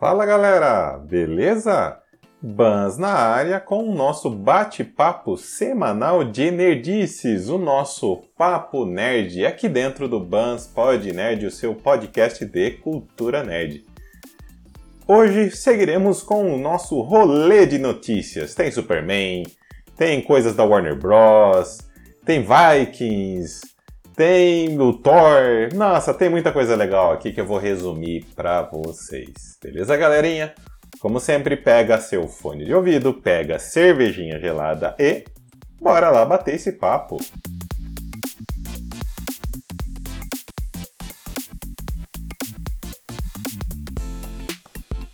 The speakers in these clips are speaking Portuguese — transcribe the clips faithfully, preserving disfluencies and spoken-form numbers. Fala galera, beleza? Bans na área com o nosso bate-papo semanal de nerdices, o nosso Papo Nerd, aqui dentro do BansPodNerd, o seu podcast de cultura nerd. Hoje seguiremos com o nosso rolê de notícias. Tem Superman, tem coisas da Warner Bros, tem Vikings, tem o Thor. Nossa, tem muita coisa legal aqui que eu vou resumir pra vocês. Beleza, galerinha? Como sempre, pega seu fone de ouvido, pega cervejinha gelada e bora lá bater esse papo.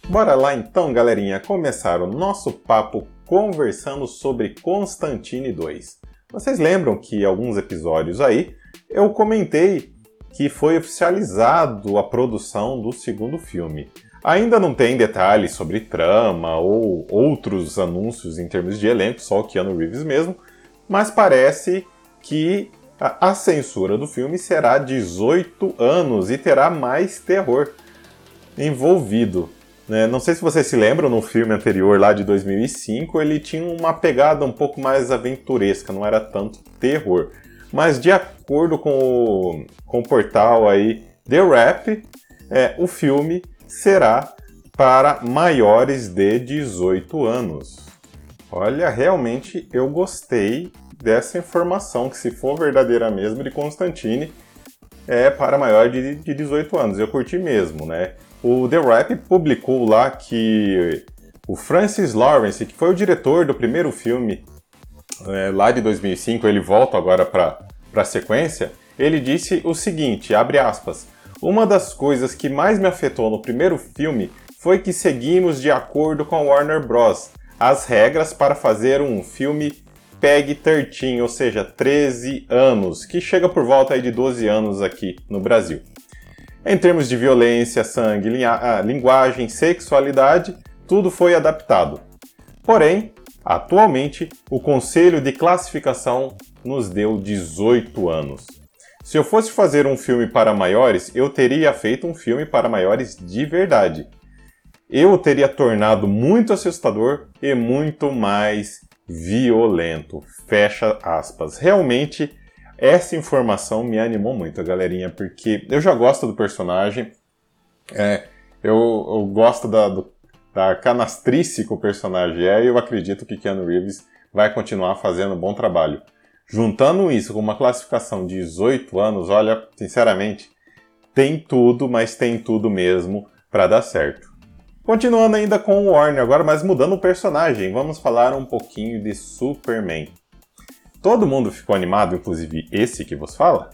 Bora lá então, galerinha, começar o nosso papo conversando sobre Constantine dois. Vocês lembram que alguns episódios aí eu comentei que foi oficializado a produção do segundo filme. Ainda não tem detalhes sobre trama ou outros anúncios em termos de elenco, só o Keanu Reeves mesmo, mas parece que a, a censura do filme será dezoito anos e terá mais terror envolvido. Né? Não sei se vocês se lembram, no filme anterior lá de dois mil e cinco, ele tinha uma pegada um pouco mais aventuresca, não era tanto terror. Mas de acordo com o, com o portal aí, The Wrap, é, o filme será para maiores de dezoito anos. Olha, realmente eu gostei dessa informação, que se for verdadeira mesmo, de Constantine, é para maior de, de dezoito anos. Eu curti mesmo, né? O The Wrap publicou lá que o Francis Lawrence, que foi o diretor do primeiro filme, é, lá de dois mil e cinco, ele volta agora para a sequência, ele disse o seguinte, abre aspas, uma das coisas que mais me afetou no primeiro filme foi que seguimos de acordo com a Warner Bros. As regras para fazer um filme P G treze, ou seja, treze anos, que chega por volta aí de doze anos aqui no Brasil. Em termos de violência, sangue, linha, ah, linguagem, sexualidade, tudo foi adaptado. Porém, atualmente, o Conselho de Classificação nos deu dezoito anos. Se eu fosse fazer um filme para maiores, eu teria feito um filme para maiores de verdade. Eu teria tornado muito assustador e muito mais violento. Fecha aspas. Realmente, essa informação me animou muito, galerinha, porque eu já gosto do personagem. É, eu, eu gosto da, do, da canastrice que o personagem é e eu acredito que Keanu Reeves vai continuar fazendo um bom trabalho. Juntando isso com uma classificação de dezoito anos, olha, sinceramente, tem tudo, mas tem tudo mesmo para dar certo. Continuando ainda com o Warner agora, mas mudando o personagem, vamos falar um pouquinho de Superman. Todo mundo ficou animado, inclusive esse que vos fala,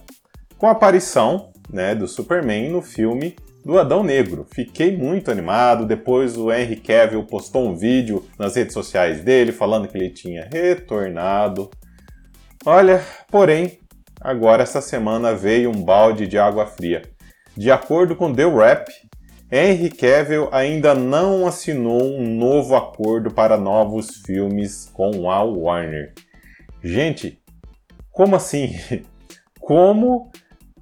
com a aparição, né, do Superman no filme do Adão Negro. Fiquei muito animado, depois o Henry Cavill postou um vídeo nas redes sociais dele falando que ele tinha retornado. Olha, porém, agora essa semana veio um balde de água fria. De acordo com The Wrap, Henry Cavill ainda não assinou um novo acordo para novos filmes com a Warner. Gente, como assim? Como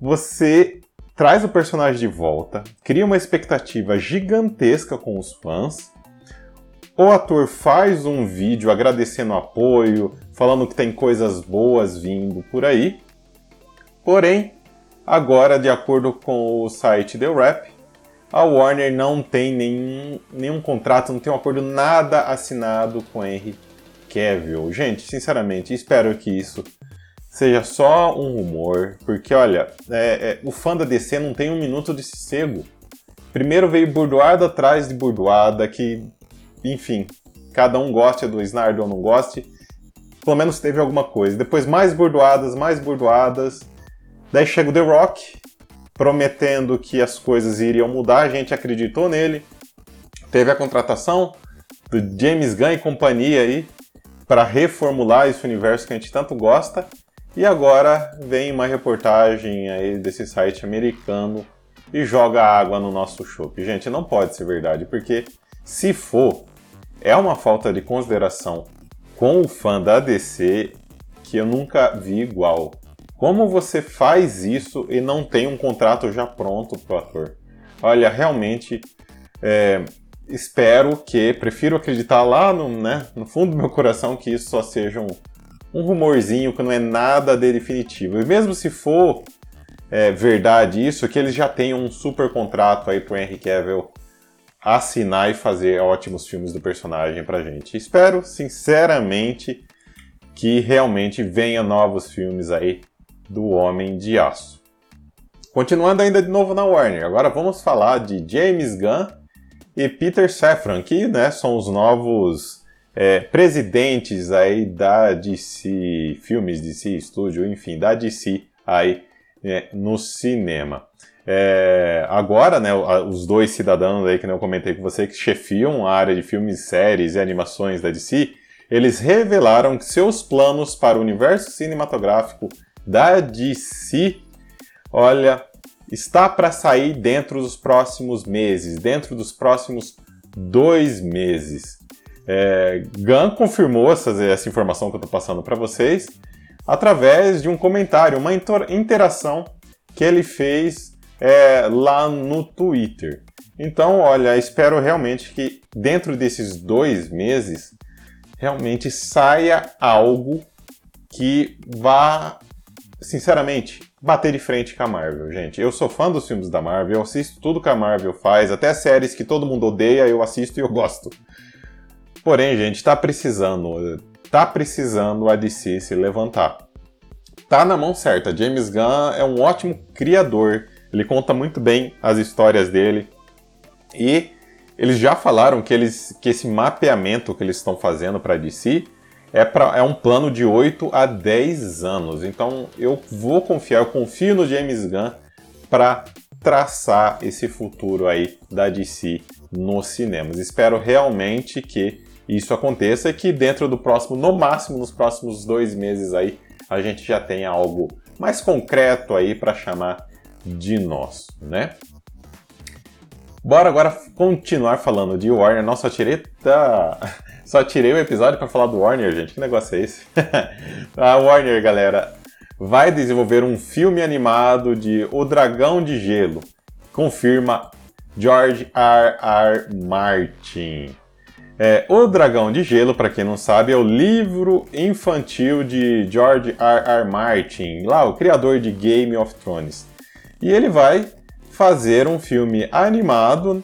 você traz o personagem de volta, cria uma expectativa gigantesca com os fãs, o ator faz um vídeo agradecendo o apoio, falando que tem coisas boas vindo por aí. Porém, agora, de acordo com o site The Wrap, a Warner não tem nenhum, nenhum contrato, não tem um acordo, nada assinado com Henry Cavill. Gente, sinceramente, espero que isso seja só um rumor, porque, olha, é, é, o fã da D C não tem um minuto de sossego. Primeiro veio burdoada atrás de burdoada, que... Enfim, cada um goste do Snyder ou não goste, pelo menos teve alguma coisa. Depois mais burdoadas, mais burdoadas. Daí chega o The Rock, prometendo que as coisas iriam mudar, a gente acreditou nele. Teve a contratação do James Gunn e companhia aí, para reformular esse universo que a gente tanto gosta. E agora vem uma reportagem aí desse site americano e joga água no nosso chope. Gente, não pode ser verdade, porque... Se for, é uma falta de consideração com o fã da D C que eu nunca vi igual. Como você faz isso e não tem um contrato já pronto pro ator? Olha, realmente, é, espero que, prefiro acreditar lá no, né, no fundo do meu coração que isso só seja um, um rumorzinho, que não é nada de definitivo. E mesmo se for é, verdade isso, que eles já tenham um super contrato aí pro Henry Cavill assinar e fazer ótimos filmes do personagem pra gente. Espero, sinceramente, que realmente venha novos filmes aí do Homem de Aço. Continuando ainda de novo na Warner, agora vamos falar de James Gunn e Peter Safran, que né, são os novos é, presidentes aí da D C Filmes, D C Studio, enfim, da D C aí é, no cinema. É, agora, né, os dois cidadãos aí que eu comentei com você, que chefiam a área de filmes, séries e animações da D C, eles revelaram que seus planos para o universo cinematográfico da D C, olha, está para sair dentro dos próximos meses, dentro dos próximos dois meses. É, Gunn confirmou essa, essa informação que eu estou passando para vocês através de um comentário, uma interação que ele fez É, lá no Twitter. Então, olha, espero realmente que dentro desses dois meses realmente saia algo que vá, sinceramente, bater de frente com a Marvel, gente. Eu sou fã dos filmes da Marvel, eu assisto tudo que a Marvel faz, até séries que todo mundo odeia, eu assisto e eu gosto. Porém, gente, tá precisando, tá precisando a D C se levantar. Tá na mão certa, James Gunn é um ótimo criador. Ele conta muito bem as histórias dele e eles já falaram que, eles, que esse mapeamento que eles estão fazendo para a D C é, pra, é um plano de oito a dez anos. Então eu vou confiar, eu confio no James Gunn para traçar esse futuro aí da D C nos cinemas. Espero realmente que isso aconteça e que dentro do próximo, no máximo nos próximos dois meses aí, a gente já tenha algo mais concreto aí para chamar de nós, né? Bora agora continuar falando de Warner. Nossa, só tirei, tá... só tirei o episódio para falar do Warner, gente. Que negócio é esse? A Warner, galera, vai desenvolver um filme animado de O Dragão de Gelo. Confirma George R. R. Martin. É, O Dragão de Gelo, para quem não sabe, é o livro infantil de George R. R. Martin, lá o criador de Game of Thrones. E ele vai fazer um filme animado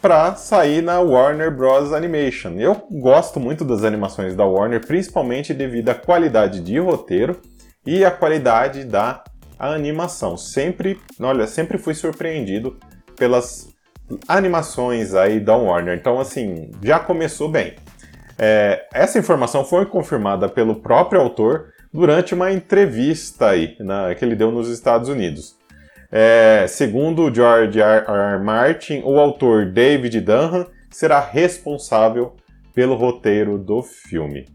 para sair na Warner Bros. Animation. Eu gosto muito das animações da Warner, principalmente devido à qualidade de roteiro e à qualidade da animação. Sempre, olha, sempre fui surpreendido pelas animações aí da Warner. Então, assim, já começou bem. É, essa informação foi confirmada pelo próprio autor durante uma entrevista aí, na, que ele deu nos Estados Unidos. É, segundo George R. R. Martin, o autor David Dunham será responsável pelo roteiro do filme.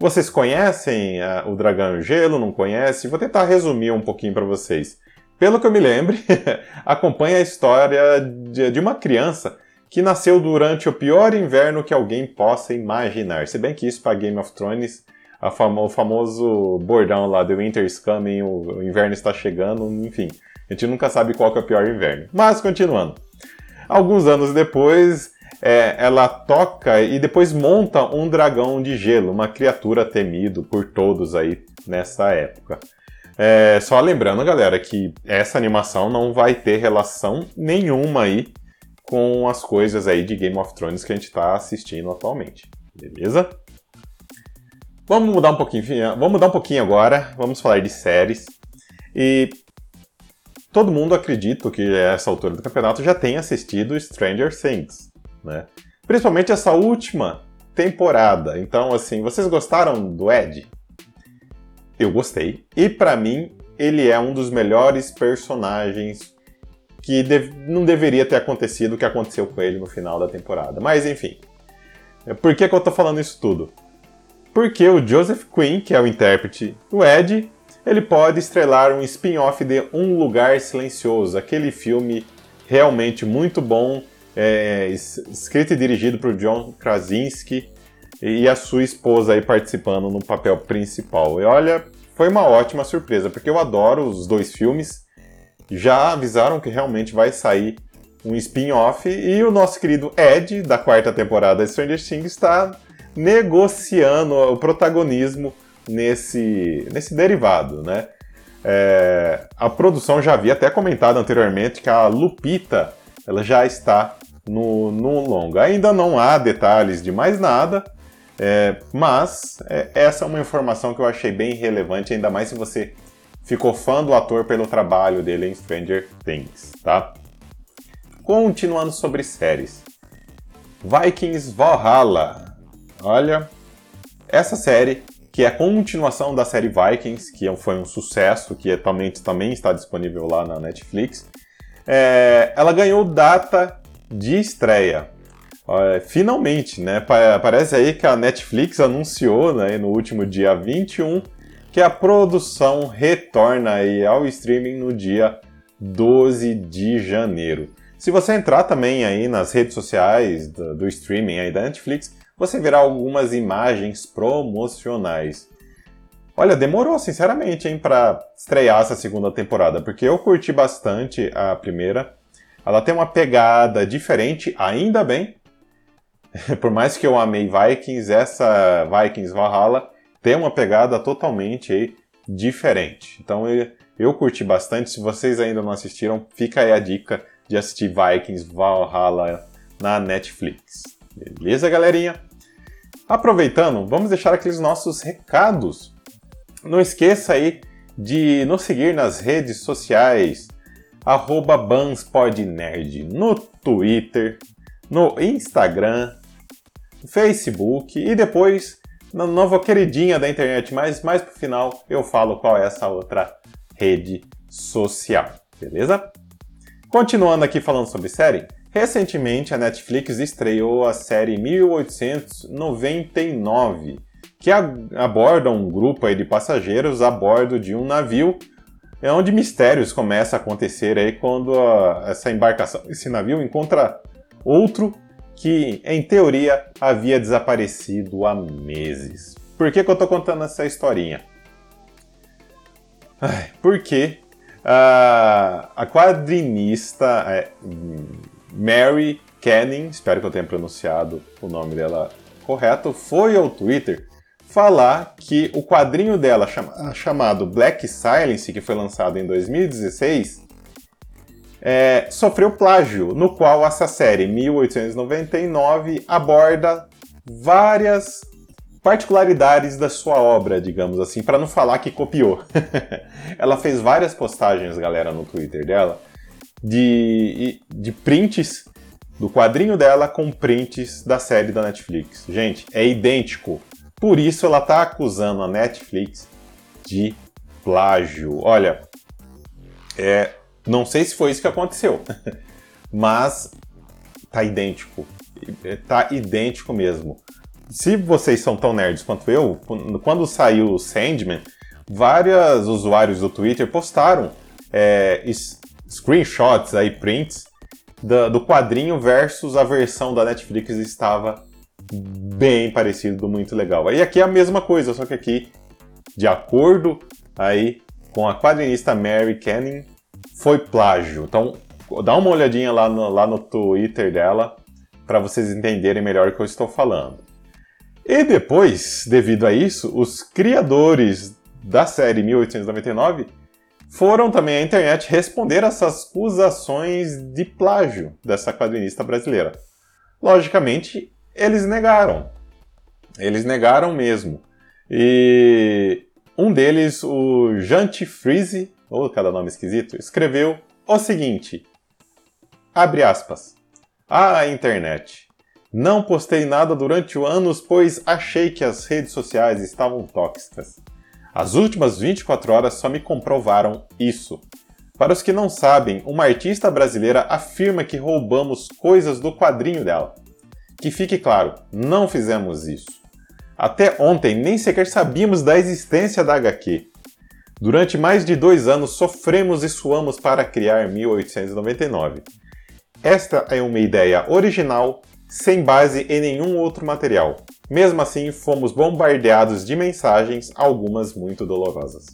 Vocês conhecem uh, O Dragão e o Gelo? Não conhecem? Vou tentar resumir um pouquinho para vocês. Pelo que eu me lembro, acompanha a história de, de uma criança que nasceu durante o pior inverno que alguém possa imaginar. Se bem que isso para Game of Thrones, a famo, o famoso bordão lá, The Winter's Coming, o, o inverno está chegando, enfim... A gente nunca sabe qual que é o pior inverno. Mas, continuando. Alguns anos depois, é, ela toca e depois monta um dragão de gelo, uma criatura temida por todos aí nessa época. É, só lembrando, galera, que essa animação não vai ter relação nenhuma aí com as coisas aí de Game of Thrones que a gente está assistindo atualmente. Beleza? Vamos mudar um pouquinho, vamos mudar um pouquinho agora. Vamos falar de séries. E... todo mundo, acredito que a essa altura do campeonato, já tenha assistido Stranger Things, né? Principalmente essa última temporada. Então, assim, vocês gostaram do Ed? Eu gostei. E, pra mim, ele é um dos melhores personagens que de- não deveria ter acontecido o que aconteceu com ele no final da temporada. Mas, enfim. Por que que eu tô falando isso tudo? Porque o Joseph Quinn, que é o intérprete do Ed... ele pode estrelar um spin-off de Um Lugar Silencioso, aquele filme realmente muito bom, é, escrito e dirigido por John Krasinski e a sua esposa aí participando no papel principal. E olha, foi uma ótima surpresa, porque eu adoro os dois filmes, já avisaram que realmente vai sair um spin-off, e o nosso querido Ed, da quarta temporada de Stranger Things, está negociando o protagonismo nesse, nesse derivado, né? É, a produção já havia até comentado anteriormente que a Lupita ela já está no, no longa. Ainda não há detalhes de mais nada, é, mas é, essa é uma informação que eu achei bem relevante, ainda mais se você ficou fã do ator pelo trabalho dele em Stranger Things, tá? Continuando sobre séries, Vikings Valhalla, olha, essa série que é a continuação da série Vikings, que foi um sucesso, que atualmente também está disponível lá na Netflix, é, ela ganhou data de estreia, é, finalmente, né? Parece aí que a Netflix anunciou, né, no último dia vinte e um que a produção retorna aí ao streaming no dia doze de janeiro. Se você entrar também aí nas redes sociais do, do streaming aí da Netflix, você verá algumas imagens promocionais. Olha, demorou sinceramente, hein, para estrear essa segunda temporada, porque eu curti bastante a primeira. Ela tem uma pegada diferente, ainda bem. Por mais que eu amei Vikings, essa Vikings Valhalla tem uma pegada totalmente aí diferente. Então eu, eu curti bastante. Se vocês ainda não assistiram, fica aí a dica de assistir Vikings Valhalla na Netflix. Beleza, galerinha? Aproveitando, vamos deixar aqueles nossos recados. Não esqueça aí de nos seguir nas redes sociais, arroba BansPodNerd, no Twitter, no Instagram, no Facebook, e depois, na nova queridinha da internet, mas mais pro final eu falo qual é essa outra rede social, beleza? Continuando aqui falando sobre série, recentemente a Netflix estreou a série mil oitocentos e noventa e nove, que aborda um grupo aí de passageiros a bordo de um navio, onde mistérios começam a acontecer aí quando a, essa embarcação, esse navio encontra outro que, em teoria, havia desaparecido há meses. Por que que eu tô contando essa historinha? Ai, porque Uh, a quadrinista é Mary Canning, espero que eu tenha pronunciado o nome dela correto, foi ao Twitter falar que o quadrinho dela chama, chamado Black Silence, que foi lançado em dois mil e dezesseis, é, sofreu plágio, no qual essa série mil oitocentos e noventa e nove aborda várias particularidades da sua obra, digamos assim, para não falar que copiou. Ela fez várias postagens, galera, no Twitter dela, de, de prints do quadrinho dela com prints da série da Netflix. Gente, é idêntico. Por isso ela tá acusando a Netflix de plágio. Olha, é, não sei se foi isso que aconteceu, mas tá idêntico. Tá idêntico mesmo. Se vocês são tão nerds quanto eu, quando saiu o Sandman, vários usuários do Twitter postaram é, screenshots, aí, prints, do, do quadrinho versus a versão da Netflix, estava bem parecido, muito legal. E aqui é a mesma coisa, só que aqui, de acordo aí, com a quadrinista Mary Canning, foi plágio. Então, dá uma olhadinha lá no, lá no Twitter dela, para vocês entenderem melhor o que eu estou falando. E depois, devido a isso, os criadores da série mil oitocentos e noventa e nove foram também à internet responder essas acusações de plágio dessa quadrinista brasileira. Logicamente, eles negaram. Eles negaram mesmo. E um deles, o Jante Freeze, ou cada nome esquisito, escreveu o seguinte, abre aspas, "A internet. Não postei nada durante anos, pois achei que as redes sociais estavam tóxicas. As últimas vinte e quatro horas só me comprovaram isso. Para os que não sabem, uma artista brasileira afirma que roubamos coisas do quadrinho dela. Que fique claro, não fizemos isso. Até ontem nem sequer sabíamos da existência da agá quê. Durante mais de dois anos sofremos e suamos para criar mil oitocentos e noventa e nove. Esta é uma ideia original, sem base em nenhum outro material. Mesmo assim, fomos bombardeados de mensagens, algumas muito dolorosas.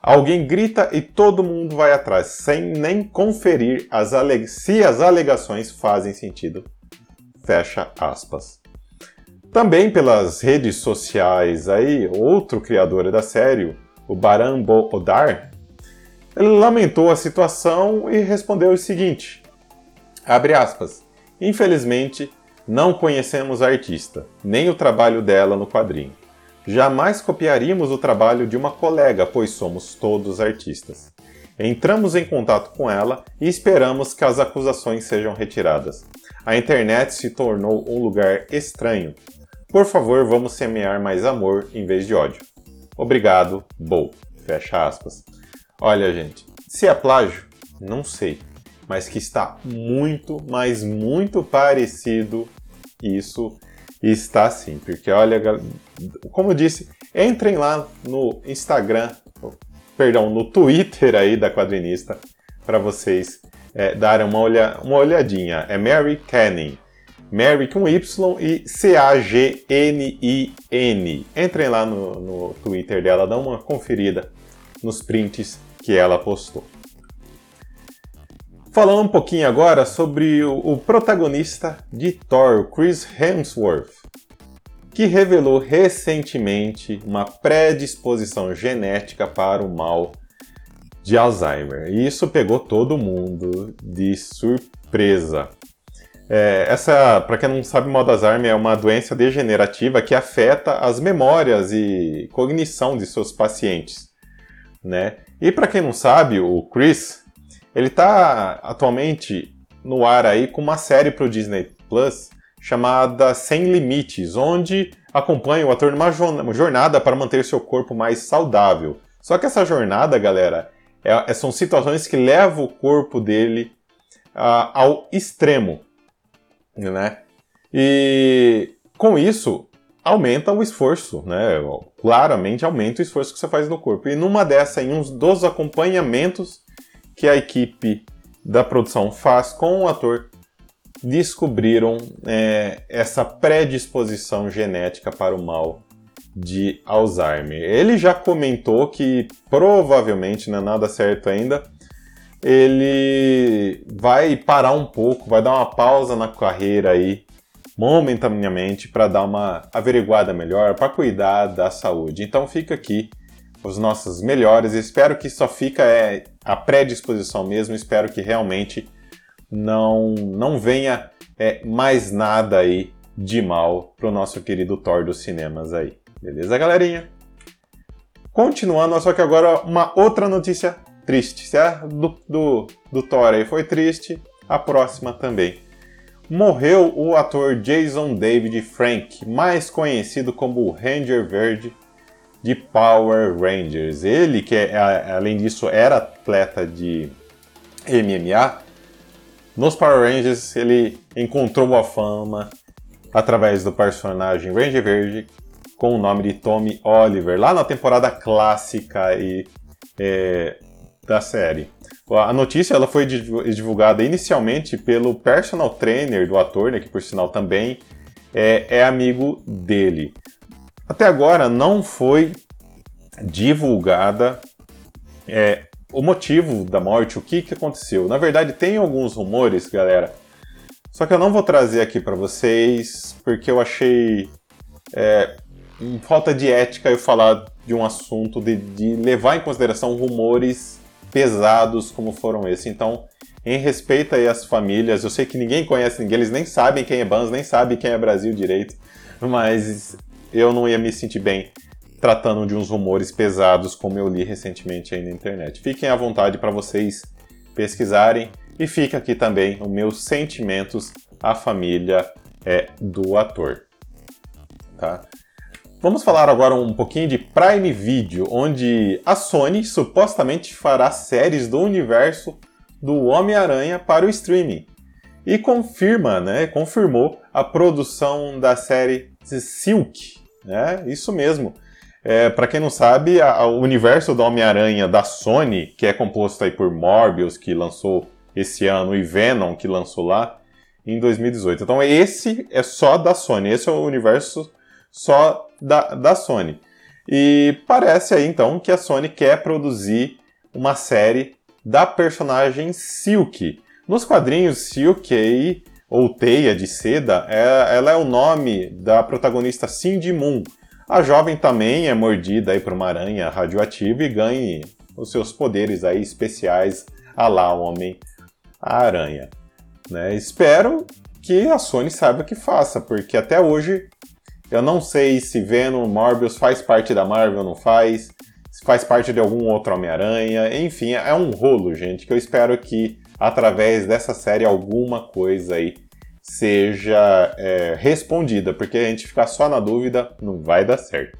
Alguém grita e todo mundo vai atrás, sem nem conferir as ale... se as alegações fazem sentido. Fecha aspas. Também pelas redes sociais aí, outro criador da série, o Barambo Odar, ele lamentou a situação e respondeu o seguinte, abre aspas, infelizmente, não conhecemos a artista, nem o trabalho dela no quadrinho. Jamais copiaríamos o trabalho de uma colega, pois somos todos artistas. Entramos em contato com ela e esperamos que as acusações sejam retiradas. A internet se tornou um lugar estranho. Por favor, vamos semear mais amor em vez de ódio. Obrigado, Bo. Fecha aspas. Olha, gente, se é plágio, não sei, mas que está muito, mas muito parecido isso. E está sim, porque olha, como eu disse, entrem lá no Instagram, perdão, no Twitter aí da quadrinista, para vocês é, darem uma, olha, uma olhadinha. É Mary Canning, Mary com Y e C A G N I N. Entrem lá no, no Twitter dela, dão uma conferida nos prints que ela postou. Falando um pouquinho agora sobre o, o protagonista de Thor, Chris Hemsworth, que revelou recentemente uma predisposição genética para o mal de Alzheimer. E isso pegou todo mundo de surpresa. É, essa, para quem não sabe, o mal de Alzheimer é uma doença degenerativa que afeta as memórias e cognição de seus pacientes, né? E para quem não sabe, o Chris... ele está atualmente no ar aí com uma série para o Disney Plus chamada Sem Limites, onde acompanha o ator numa jornada para manter seu corpo mais saudável. Só que essa jornada, galera, é, são situações que levam o corpo dele ah, ao extremo, né? E com isso aumenta o esforço, né? Claramente aumenta o esforço que você faz no corpo. E numa dessa, em um dos acompanhamentos que a equipe da produção faz com o ator, descobriram é, essa predisposição genética para o mal de Alzheimer. Ele já comentou que provavelmente, não é nada certo ainda, ele vai parar um pouco, vai dar uma pausa na carreira aí, momentaneamente, para dar uma averiguada melhor, para cuidar da saúde. Então fica aqui os nossos melhores. Espero que só fica é, a predisposição mesmo. Espero que realmente não, não venha é, mais nada aí de mal pro nosso querido Thor dos cinemas aí. Beleza, galerinha? Continuando, só que agora uma outra notícia triste. Se a do, do, do Thor aí foi triste, a próxima também. Morreu o ator Jason David Frank, mais conhecido como Ranger Verde, de Power Rangers. Ele, que é, além disso era atleta de M M A, nos Power Rangers ele encontrou a fama através do personagem Ranger Verde com o nome de Tommy Oliver, lá na temporada clássica e, é, da série. A notícia ela foi divulgada inicialmente pelo personal trainer do ator, né, que por sinal também é, é amigo dele. Até agora não foi divulgada é, o motivo da morte, o que, que aconteceu. Na verdade, tem alguns rumores, galera, só que eu não vou trazer aqui para vocês, porque eu achei é, falta de ética eu falar de um assunto, de, de levar em consideração rumores pesados como foram esse. Então, em respeito aí às famílias, eu sei que ninguém conhece ninguém, eles nem sabem quem é Bans, nem sabem quem é Brasil direito, mas... eu não ia me sentir bem tratando de uns rumores pesados como eu li recentemente aí na internet. Fiquem à vontade para vocês pesquisarem e fica aqui também os meus sentimentos à família é, do ator. Tá? Vamos falar agora um pouquinho de Prime Video, onde a Sony supostamente fará séries do universo do Homem-Aranha para o streaming. E confirma, né, confirmou a produção da série Silk, né? Isso mesmo. É, para quem não sabe, a, a, o universo do Homem-Aranha da Sony, que é composto aí por Morbius, que lançou esse ano, e Venom, que lançou lá em dois mil e dezoito. Então esse é só da Sony, esse é o universo só da, da Sony. E parece aí então que a Sony quer produzir uma série da personagem Silk. Nos quadrinhos, Silk aí, ou Teia de Seda, é, ela é o nome da protagonista Cindy Moon. A jovem também é mordida aí por uma aranha radioativa e ganha os seus poderes aí especiais à lá o Homem-Aranha. Né? Espero que a Sony saiba que faça, porque até hoje eu não sei se Venom, Morbius faz parte da Marvel ou não faz, se faz parte de algum outro Homem-Aranha, enfim, é um rolo, gente, que eu espero que através dessa série alguma coisa aí seja é, respondida, porque a gente ficar só na dúvida não vai dar certo.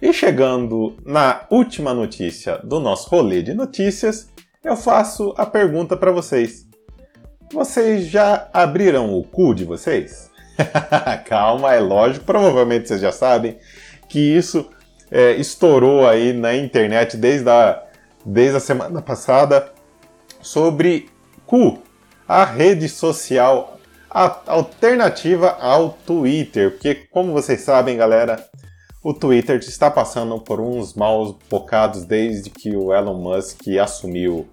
E chegando na última notícia do nosso rolê de notícias, eu faço a pergunta para vocês. Vocês já abriram o cu de vocês? Calma, é lógico, provavelmente vocês já sabem que isso é, estourou aí na internet desde a, desde a semana passada sobre Koo, a rede social a, alternativa ao Twitter. Porque, como vocês sabem, galera, o Twitter está passando por uns maus bocados desde que o Elon Musk assumiu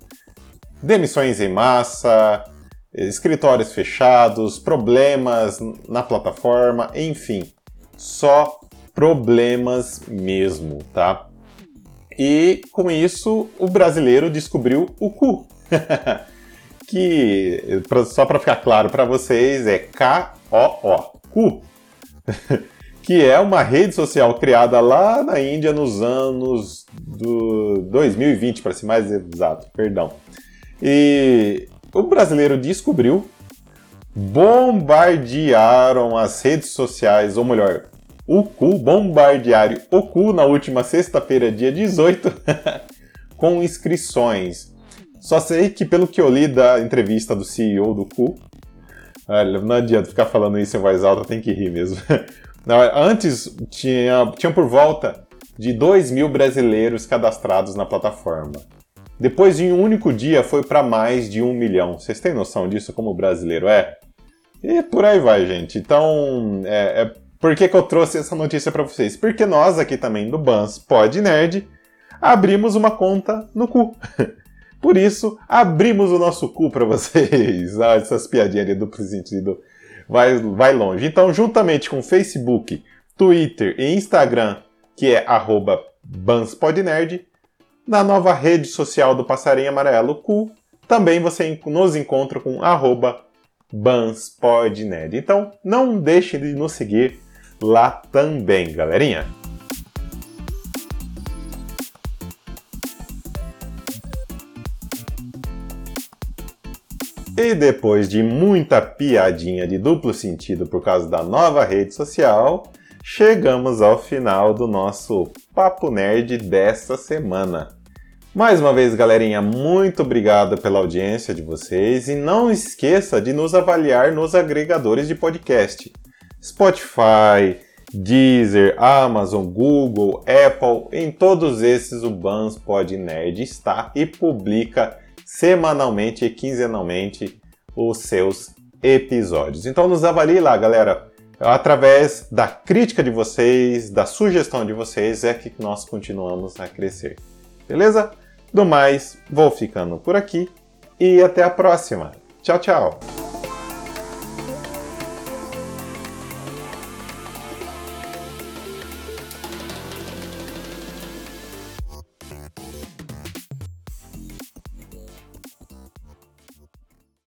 demissões em massa, escritórios fechados, problemas na plataforma, enfim, só problemas mesmo, tá? E com isso o brasileiro descobriu o Koo, que só para ficar claro para vocês é K O O, Koo, que é uma rede social criada lá na Índia nos anos do dois mil e vinte, para ser mais exato, perdão. E o brasileiro descobriu, bombardearam as redes sociais, ou melhor, o Koo, bombardearam o Koo na última sexta-feira, dia dezoito, com inscrições. Só sei que, pelo que eu li da entrevista do C E O do Koo, não adianta ficar falando isso em voz alta, tem que rir mesmo. Antes, tinha, tinha por volta de dois mil brasileiros cadastrados na plataforma. Depois, em um único dia, foi para mais de um milhão. Vocês têm noção disso, como o brasileiro é? E por aí vai, gente. Então, é, é, por que que eu trouxe essa notícia para vocês? Porque nós aqui também, do BansPodNerd, abrimos uma conta no Koo. Por isso, abrimos o nosso Koo para vocês. Ah, essas piadinhas ali do sentido vai, vai longe. Então, juntamente com Facebook, Twitter e Instagram, que é arroba BansPodNerd, na nova rede social do passarinho amarelo, Koo, também você nos encontra com arroba BansPodNerd. Então, não deixe de nos seguir lá também, galerinha. E depois de muita piadinha de duplo sentido por causa da nova rede social, chegamos ao final do nosso Papo Nerd desta semana. Mais uma vez, galerinha, muito obrigado pela audiência de vocês e não esqueça de nos avaliar nos agregadores de podcast. Spotify, Deezer, Amazon, Google, Apple, em todos esses o BansPodNerd está e publica semanalmente e quinzenalmente os seus episódios. Então nos avalie lá, galera. Através da crítica de vocês, da sugestão de vocês, é que nós continuamos a crescer. Beleza? Do mais, vou ficando por aqui e até a próxima. Tchau, tchau!